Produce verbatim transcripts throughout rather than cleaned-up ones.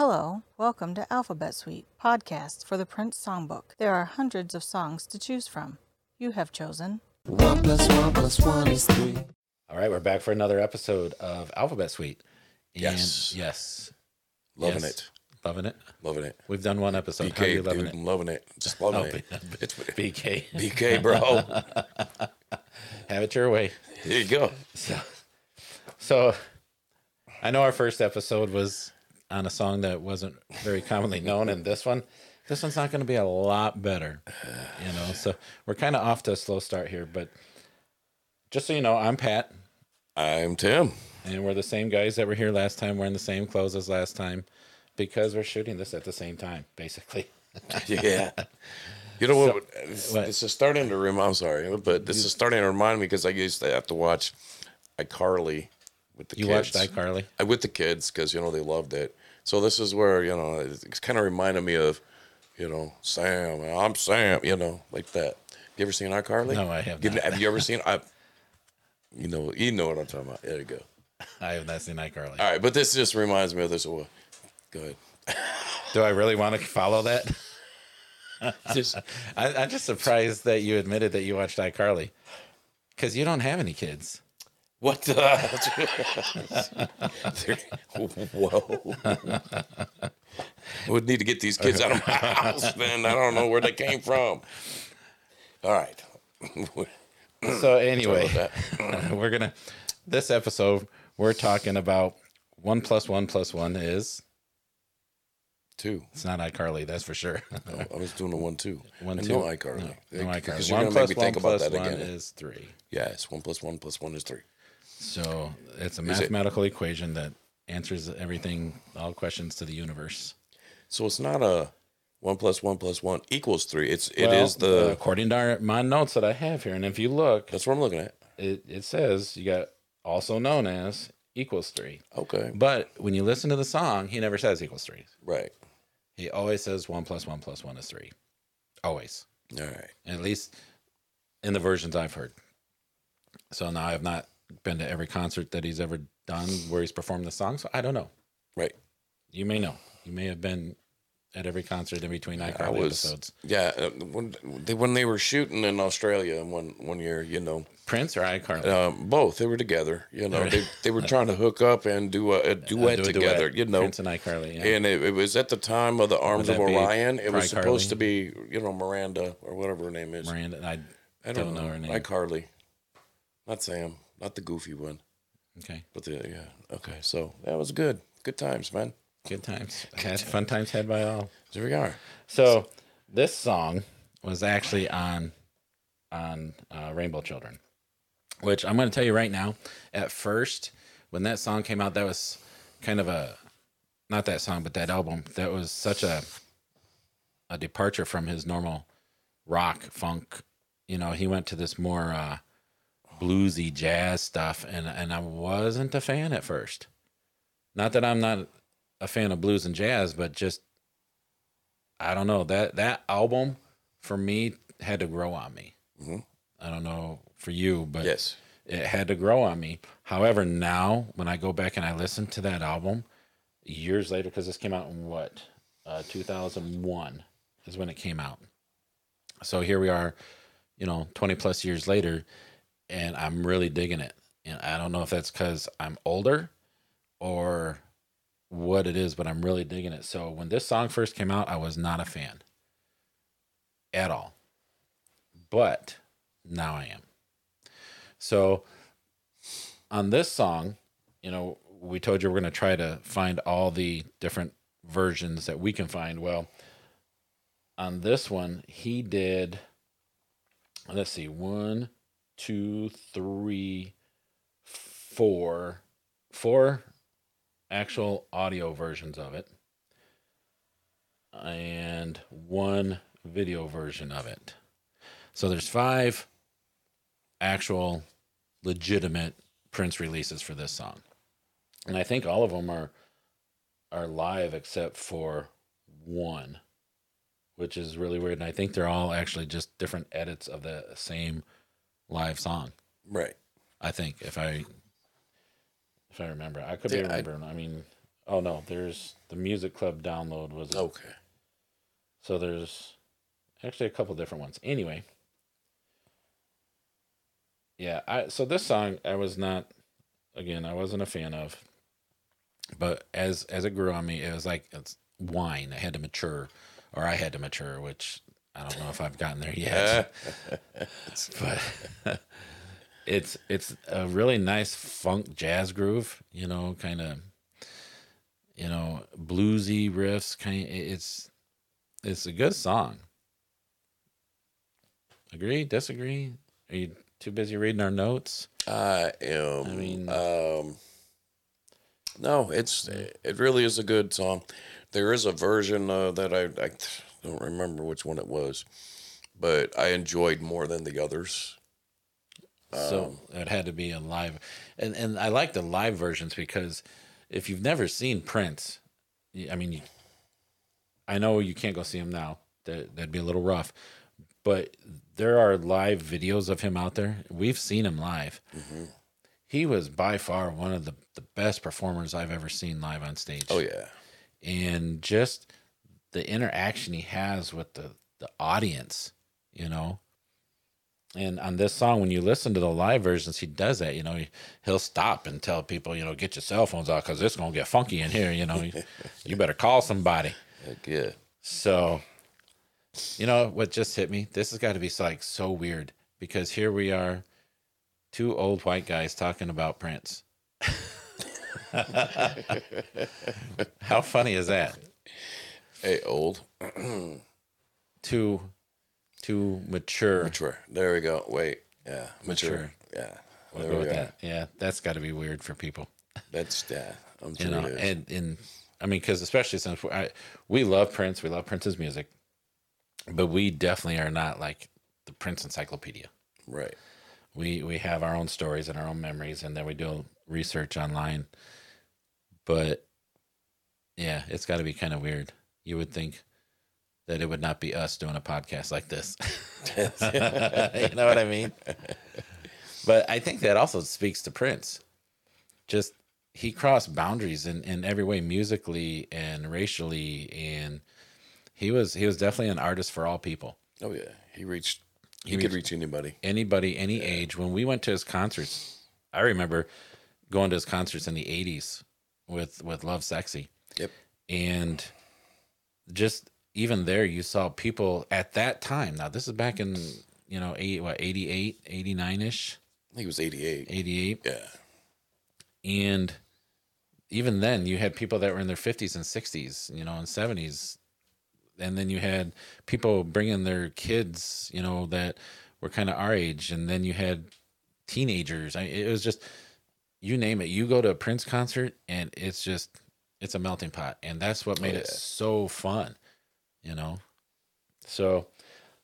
Hello, welcome to Alphabet Suite, podcast for the Prince songbook. There are hundreds of songs to choose from. You have chosen one plus one plus one is three. All right, we're back for another episode of Alphabet Suite. And yes, yes, loving yes. it, loving it, loving it. We've done one episode. B K, How are you loving dude, it? I'm loving it, just loving it. It's B K, B K, bro. Have it your way. There you go. So, so I know our first episode was on a song that wasn't very commonly known, and this one, this one's not going to be a lot better, you know, so we're kind of off to a slow start here, but just so you know, I'm Pat. I'm Tim. And we're the same guys that were here last time, wearing the same clothes as last time, because we're shooting this at the same time, basically. Yeah. You know what, so, this, what? This is starting to remind, I'm sorry, but this is starting to remind me, because I used to have to watch iCarly. With the you kids. watched iCarly? I with the kids because, you know, they loved it. So this is where, you know, it's, it's kind of reminded me of, you know, Sam. I'm Sam, you know, like that. You ever seen iCarly? No, I have you, not. Have you ever seen I? You know, you know what I'm talking about. There you go. I have not seen iCarly. All right, but this just reminds me of this. Go ahead. Do I really want to follow that? just, I, I'm just surprised that you admitted that you watched iCarly because you don't have any kids. What the? Whoa. We would need to get these kids out of my house, man. I don't know where they came from. All right. So anyway, we're going to, this episode, we're talking about one plus one plus one is? Two. It's not iCarly, that's for sure. No, I was doing a one, two. One, and two. No iCarly. No, no iCarly. One plus one plus one again. is three. Yes, one plus one plus one is three. So it's a mathematical it, equation that answers everything, all questions to the universe. So it's not a one plus one plus one equals three. It's it well, is the according to our, my notes that I have here, and if you look, that's what I'm looking at. It it says you got also known as equals three. Okay, but when you listen to the song, he never says equals three. Right. He always says one plus one plus one is three. Always. All right. At least in the versions I've heard. So now I have not been to every concert that he's ever done where he's performed the song, so I don't know. Right. You may know. You may have been at every concert in between yeah, iCarly episodes. Yeah, uh, when, they, when they were shooting in Australia one one year, you know. Prince or iCarly? Um, both. They were together. You know, they they were trying to hook up and do a, a duet do a together. Duet. You know, Prince and iCarly. Yeah. And it, it was at the time of the Arms of Orion. It was supposed to be, you know, Miranda or whatever her name is. Miranda. I, I don't, don't know her name. iCarly. Not Sam. Not the goofy one. Okay. But the, yeah. Okay. So that was good. Good times, man. Good times. Had, fun times had by all. There we are. So this song was actually on on uh, Rainbow Children, which I'm going to tell you right now, at first, when that song came out, that was kind of a, not that song, but that album, that was such a a departure from his normal rock, funk. You know, he went to this more... Uh, bluesy jazz stuff, and and I wasn't a fan at first. Not that I'm not a fan of blues and jazz, but just I don't know, that that album for me had to grow on me. Mm-hmm. I don't know for you, but yes, it had to grow on me. However, now when I go back and I listen to that album years later, because this came out in what uh, two thousand one is when it came out. So here we are, you know, twenty plus years later. And I'm really digging it. And I don't know if that's because I'm older or what it is, but I'm really digging it. So when this song first came out, I was not a fan at all. But now I am. So on this song, you know, we told you we're going to try to find all the different versions that we can find. Well, on this one, he did, let's see, one... two, three, four, four actual audio versions of it, and one video version of it. So there's five actual legitimate Prince releases for this song. And I think all of them are, are live except for one, which is really weird. And I think they're all actually just different edits of the same live song. Right. I think if I if I remember. I could yeah, be remembering. I, I mean Oh no, there's the music club download was okay. So there's actually a couple different ones. Anyway, yeah, I so this song I was not, again, I wasn't a fan of, but as as it grew on me, it was like it's wine. I had to mature, or I had to mature, which I don't know if I've gotten there yet. But it's it's a really nice funk jazz groove, you know, kind of, you know, bluesy riffs. Kind of, it's it's a good song. Agree? Disagree? Are you too busy reading our notes? I am. I mean, um, no, it's it really is a good song. There is a version uh, that I, I don't remember which one it was, but I enjoyed more than the others. Um, so it had to be a live, and and I like the live versions because if you've never seen Prince, I mean, you, I know you can't go see him now. That that'd be a little rough. But there are live videos of him out there. We've seen him live. Mm-hmm. He was by far one of the, the best performers I've ever seen live on stage. Oh, yeah. And just the interaction he has with the, the audience, you know. And on this song, when you listen to the live versions, he does that. You know, he, he'll stop and tell people, you know, get your cell phones out because it's going to get funky in here. You know, you, you better call somebody. Heck yeah. So... you know what just hit me? This has got to be like so weird because here we are, two old white guys talking about Prince. How funny is that? Hey, old. Too, too mature. Mature. There we go. Wait. Yeah. Mature. mature. Yeah. We'll there go we with go. That. Yeah. That's got to be weird for people. That's that. Yeah, I'm sure. You know, it is. And, and I mean, because especially since we, I, we love Prince, we love Prince's music. But we definitely are not like the Prince Encyclopedia. Right. We we have our own stories and our own memories, and then we do research online. But, yeah, it's got to be kind of weird. You would think that it would not be us doing a podcast like this. You know what I mean? But I think that also speaks to Prince. Just he crossed boundaries in, in every way, musically and racially and... He was he was definitely an artist for all people. Oh yeah, he reached he, he reached, could reach anybody, anybody, any yeah. age. When we went to his concerts, I remember going to his concerts in the eighties with with Love Sexy. Yep, and just even there, you saw people at that time. Now this is back in you know eight what eighty-eight, eighty-nine ish. I think it was eighty-eight. eighty-eight. Yeah, and even then, you had people that were in their fifties and sixties, you know, and seventies. And then you had people bringing their kids, you know, that were kind of our age. And then you had teenagers. I, it was just, you name it. You go to a Prince concert and it's just, it's a melting pot. And that's what made oh, yeah. it so fun, you know? So,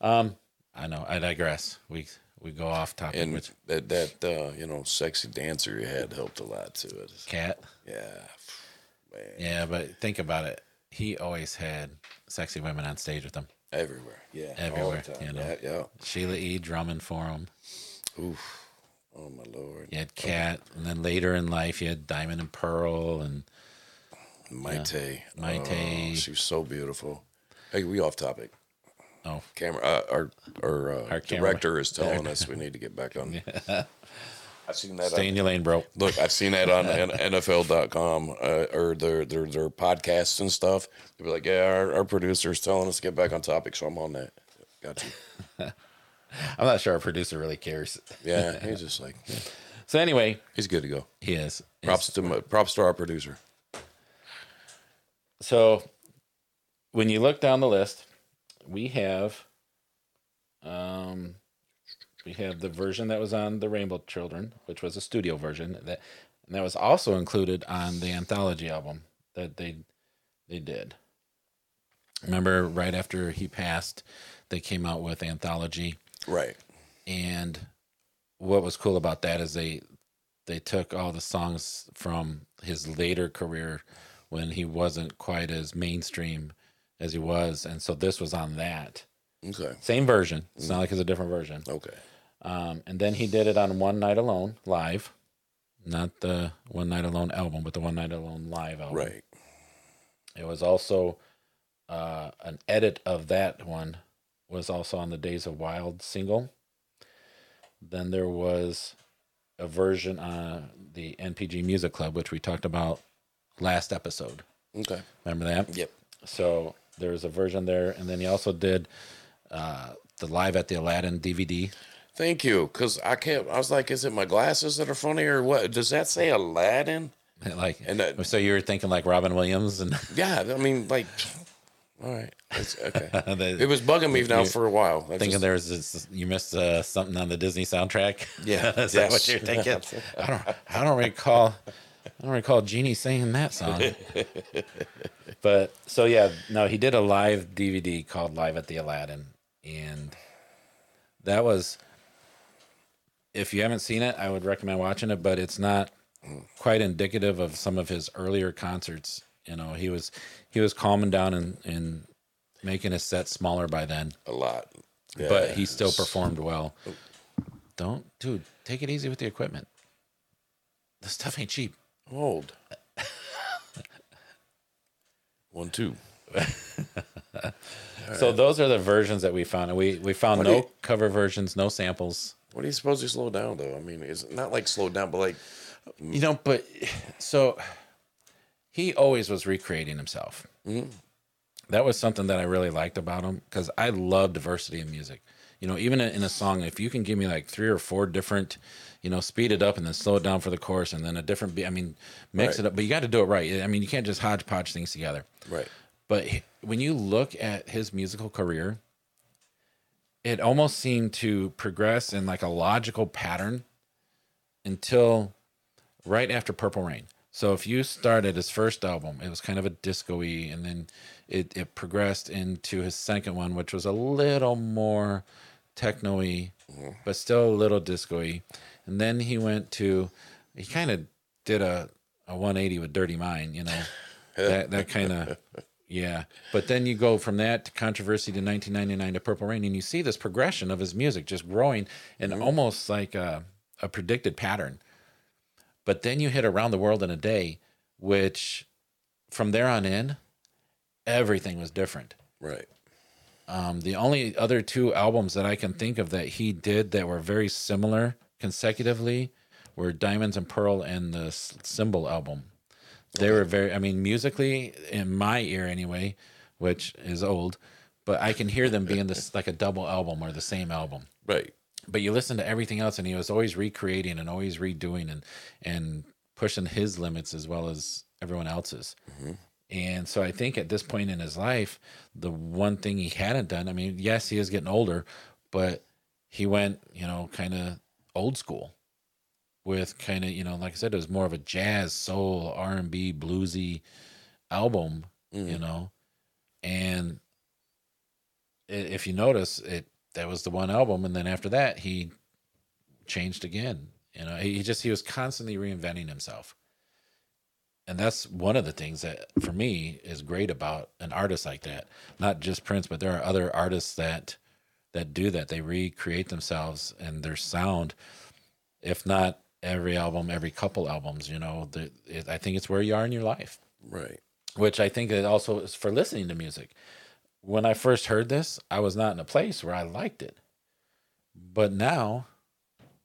um, I know I digress. We, we go off topic. And which, that, that, uh, you know, sexy dancer you had helped a lot to it. Cat. Yeah. Man. Yeah. But think about it. He always had sexy women on stage with him. Everywhere. Yeah. Everywhere. You know? Yeah, yeah. Sheila E. drumming for him. Oof. Oh, my Lord. You had Cat. Oh. And then later in life, you had Diamond and Pearl and Maite. Uh, Maite. Oh, she was so beautiful. Hey, we off topic. Oh. Camera. Uh, our our, uh, our director camera. is telling us we need to get back on. Yeah. I've seen that. Stay on, in your lane, bro. Look, I've seen that on N F L dot com uh, or their, their their podcasts and stuff. They'll be like, yeah, our, our producer's telling us to get back on topic, so I'm on that. Got you. I'm not sure our producer really cares. Yeah, he's just like. Yeah. So anyway. He's good to go. He is. Props he's, to my, props to our producer. So when you look down the list, we have... um. We had the version that was on the Rainbow Children, which was a studio version that, and that was also included on the anthology album that they they did. Remember, right after he passed, they came out with Anthology. Right. And what was cool about that is they they took all the songs from his later career when he wasn't quite as mainstream as he was, and so this was on that. Okay. Same version. It's mm. not like it's a different version. Okay. Um, and then he did it on One Night Alone live, not the One Night Alone album, but the One Night Alone live album. Right. It was also uh, an edit of that one was also on the Days of Wild single. Then there was a version on the N P G Music Club, which we talked about last episode. Okay. Remember that? Yep. So there was a version there. And then he also did uh, the Live at the Aladdin D V D. Thank you. Because I can't, I was like, is it my glasses that are funny or what? Does that say Aladdin? Like, and that, so you were thinking like Robin Williams? And yeah, I mean, like, all right. It's, okay. the, it was bugging me now for a while. I thinking just, there was this, you missed uh, something on the Disney soundtrack? Yeah. Is yes. that what you're thinking? I don't, I don't recall. I don't recall Genie singing that song. But so yeah, no, he did a live D V D called Live at the Aladdin, and that was, if you haven't seen it, I would recommend watching it, but it's not quite indicative of some of his earlier concerts. You know, he was he was calming down and, and making his set smaller by then. A lot. Yeah, but he still performed well. Don't, dude, take it easy with the equipment. This stuff ain't cheap. Old. One, two. So right. Those are the versions that we found. We we found what no you, cover versions, no samples. What are you supposed to slow down, though? I mean, it's not like slow down, but like... You know, but... So, he always was recreating himself. Mm-hmm. That was something that I really liked about him, because I love diversity in music. You know, even in a song, if you can give me like three or four different... You know, speed it up and then slow it down for the chorus and then a different beat. I mean, mix right. it up, but you got to do it right. I mean, you can't just hodgepodge things together. Right. But when you look at his musical career, it almost seemed to progress in like a logical pattern until right after Purple Rain. So if you start at his first album, it was kind of a disco-y, and then it, it progressed into his second one, which was a little more techno-y, mm-hmm. but still a little disco-y. And then he went to, he kind of did a, a one eighty with Dirty Mind, you know, that that kind of, yeah. But then you go from that to Controversy to nineteen ninety-nine to Purple Rain, and you see this progression of his music just growing in mm-hmm. almost like a, a predicted pattern. But then you hit Around the World in a Day, which from there on in, everything was different. Right. Um, the only other two albums that I can think of that he did that were very similar consecutively were Diamonds and Pearl and the Symbol album. They okay. were very, I mean, musically in my ear anyway, which is old, but I can hear them being this like a double album or the same album. Right. But you listen to everything else and he was always recreating and always redoing and, and pushing his limits as well as everyone else's. Mm-hmm. And so I think at this point in his life, the one thing he hadn't done, I mean, yes, he is getting older, but he went, you know, kind of old school with kind of, you know, like I said, it was more of a jazz, soul, R and B, bluesy album, mm. you know. And if you notice, it that was the one album, and then after that he changed again. You know, he just he was constantly reinventing himself. And that's one of the things that for me is great about an artist like that. Not just Prince, but there are other artists that that do that. They recreate themselves and their sound, if not every album, every couple albums, you know, the, it, I think it's where you are in your life. Right. Which I think it also is for listening to music. When I first heard this, I was not in a place where I liked it, but now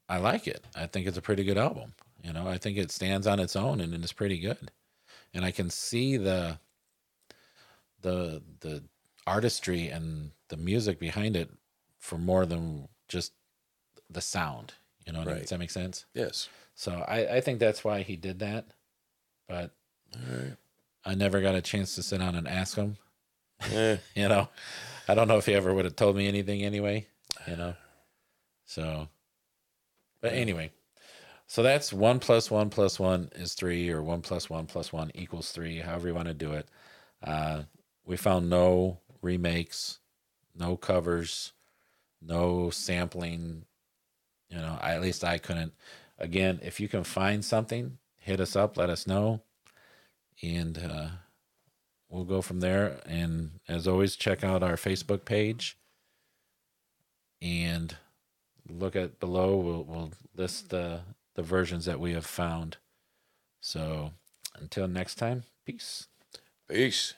I like it. I think it's a pretty good album. You know, I think it stands on its own and it's pretty good. And I can see the, the, the artistry and the music behind it for more than just the sound, you know, right. I mean? Does that make sense? Yes. So I, I think that's why he did that, but right. I never got a chance to sit down and ask him, eh. you know, I don't know if he ever would have told me anything anyway, you know? So, but anyway, so that's one plus one plus one is three, or one plus one plus one equals three, however you want to do it. Uh, we found no remakes, no covers, no sampling, you know, I, at least I couldn't. Again, if you can find something, hit us up, let us know, and uh, we'll go from there. And as always, check out our Facebook page and look at below. We'll, we'll list the, the versions that we have found. So until next time, peace. Peace.